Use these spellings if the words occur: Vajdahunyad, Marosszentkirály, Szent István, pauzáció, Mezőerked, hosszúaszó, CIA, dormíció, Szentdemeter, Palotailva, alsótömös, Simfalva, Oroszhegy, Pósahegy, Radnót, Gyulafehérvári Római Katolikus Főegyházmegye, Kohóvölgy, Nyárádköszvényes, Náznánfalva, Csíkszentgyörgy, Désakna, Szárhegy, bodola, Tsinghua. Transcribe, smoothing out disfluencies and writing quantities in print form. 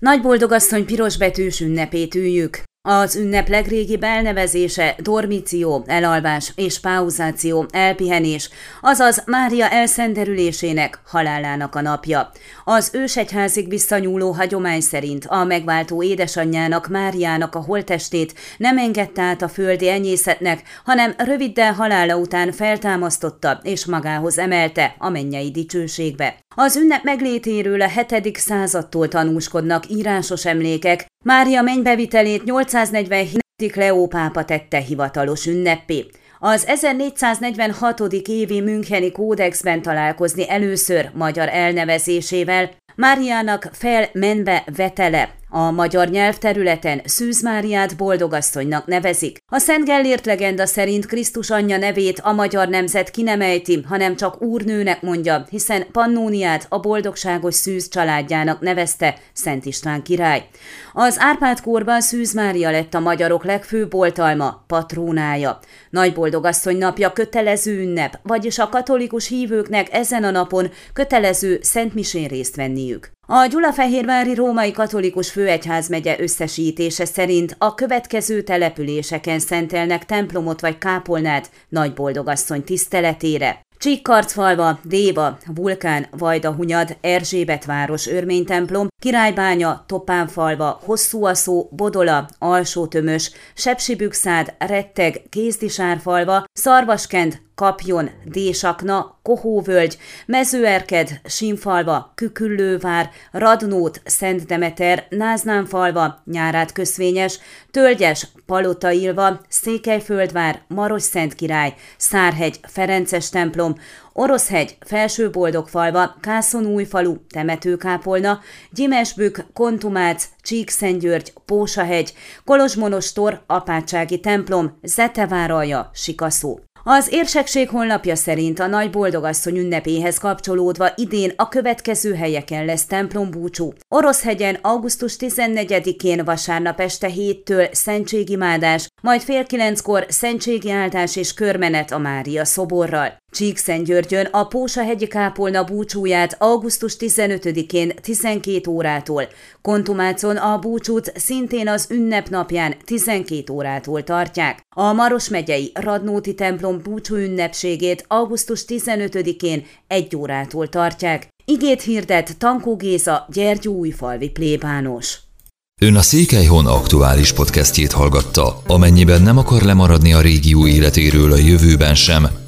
Nagy boldogasszony pirosbetűs ünnepét üljük. Az ünnep legrégibb elnevezése dormíció, elalvás és pauzáció, elpihenés, azaz Mária elszenderülésének, halálának a napja. Az ősegyházig visszanyúló hagyomány szerint a megváltó édesanyjának, Máriának a holttestét nem engedte át a földi enyészetnek, hanem röviddel halála után feltámasztotta és magához emelte a mennyei dicsőségbe. Az ünnep meglétéről a 7. századtól tanúskodnak írásos emlékek, Mária mennybevitelét 847-ig Leó pápa tette hivatalos ünneppé. Az 1446. évi müncheni kódexben találkozni először magyar elnevezésével, Máriának felmenbe vetele. A magyar nyelvterületen Szűz Máriát boldogasszonynak nevezik. A Szent Gellért legenda szerint Krisztus anyja nevét a magyar nemzet ki nem ejti, hanem csak úrnőnek mondja, hiszen Pannóniát a boldogságos Szűz családjának nevezte Szent István király. Az Árpád-korban Szűz Mária lett a magyarok legfőbb oltalma, patrónája. Nagy boldogasszony napja kötelező ünnep, vagyis a katolikus hívőknek ezen a napon kötelező szentmisén részt venniük. A Gyulafehérvári Római Katolikus Főegyházmegye összesítése szerint a következő településeken szentelnek templomot vagy kápolnát Nagy boldogasszony tiszteletére: Csíkkarcfalva, Déva, Vulkán, Vajdahunyad, Erzsébetváros örménytemplom, Királybánya, Topánfalva, hosszúaszó, bodola, alsótömös, sepsibükszád, retteg, kézdisárfalva, szarvaskend, kapjon, Désakna, Kohóvölgy, Mezőerked, Simfalva, Küküllővár, Radnót, Szentdemeter, Náznánfalva, Nyárádköszvényes, Tölgyes, Palotailva, Székelyföldvár, Marosszentkirály, Szárhegy, Ferences templom, Oroszhegy, Felsőboldogfalva, Kászonújfalu, Temetőkápolna, Gyimesbük, Kontumác, Csíkszentgyörgy, Pósahegy, Kolozsmonostor, Apátsági templom, Zeteváralja, Sikaszó. Az érsekség honlapja szerint a Nagy boldogasszony ünnepéhez kapcsolódva idén a következő helyeken lesz templombúcsú: Oroszhegyen augusztus 14-én vasárnap este 7-től szentségimádás, majd fél 9-kor szentségi áltás és körmenet a Mária szoborral. Csíkszentgyörgyön a Pósahegyi kápolna búcsúját augusztus 15-én 12 órától, Kontumácon a búcsút szintén az ünnepnapján 12 órától tartják. A Maros megyei Radnóti templom búcsú ünnepségét augusztus 15-én 1 órától tartják. Igét hirdet Tankó Géza, gyergyóújfalvi plébános. Ön a Székelyhon aktuális podcastjét hallgatta. Amennyiben nem akar lemaradni a régió életéről a jövőben sem,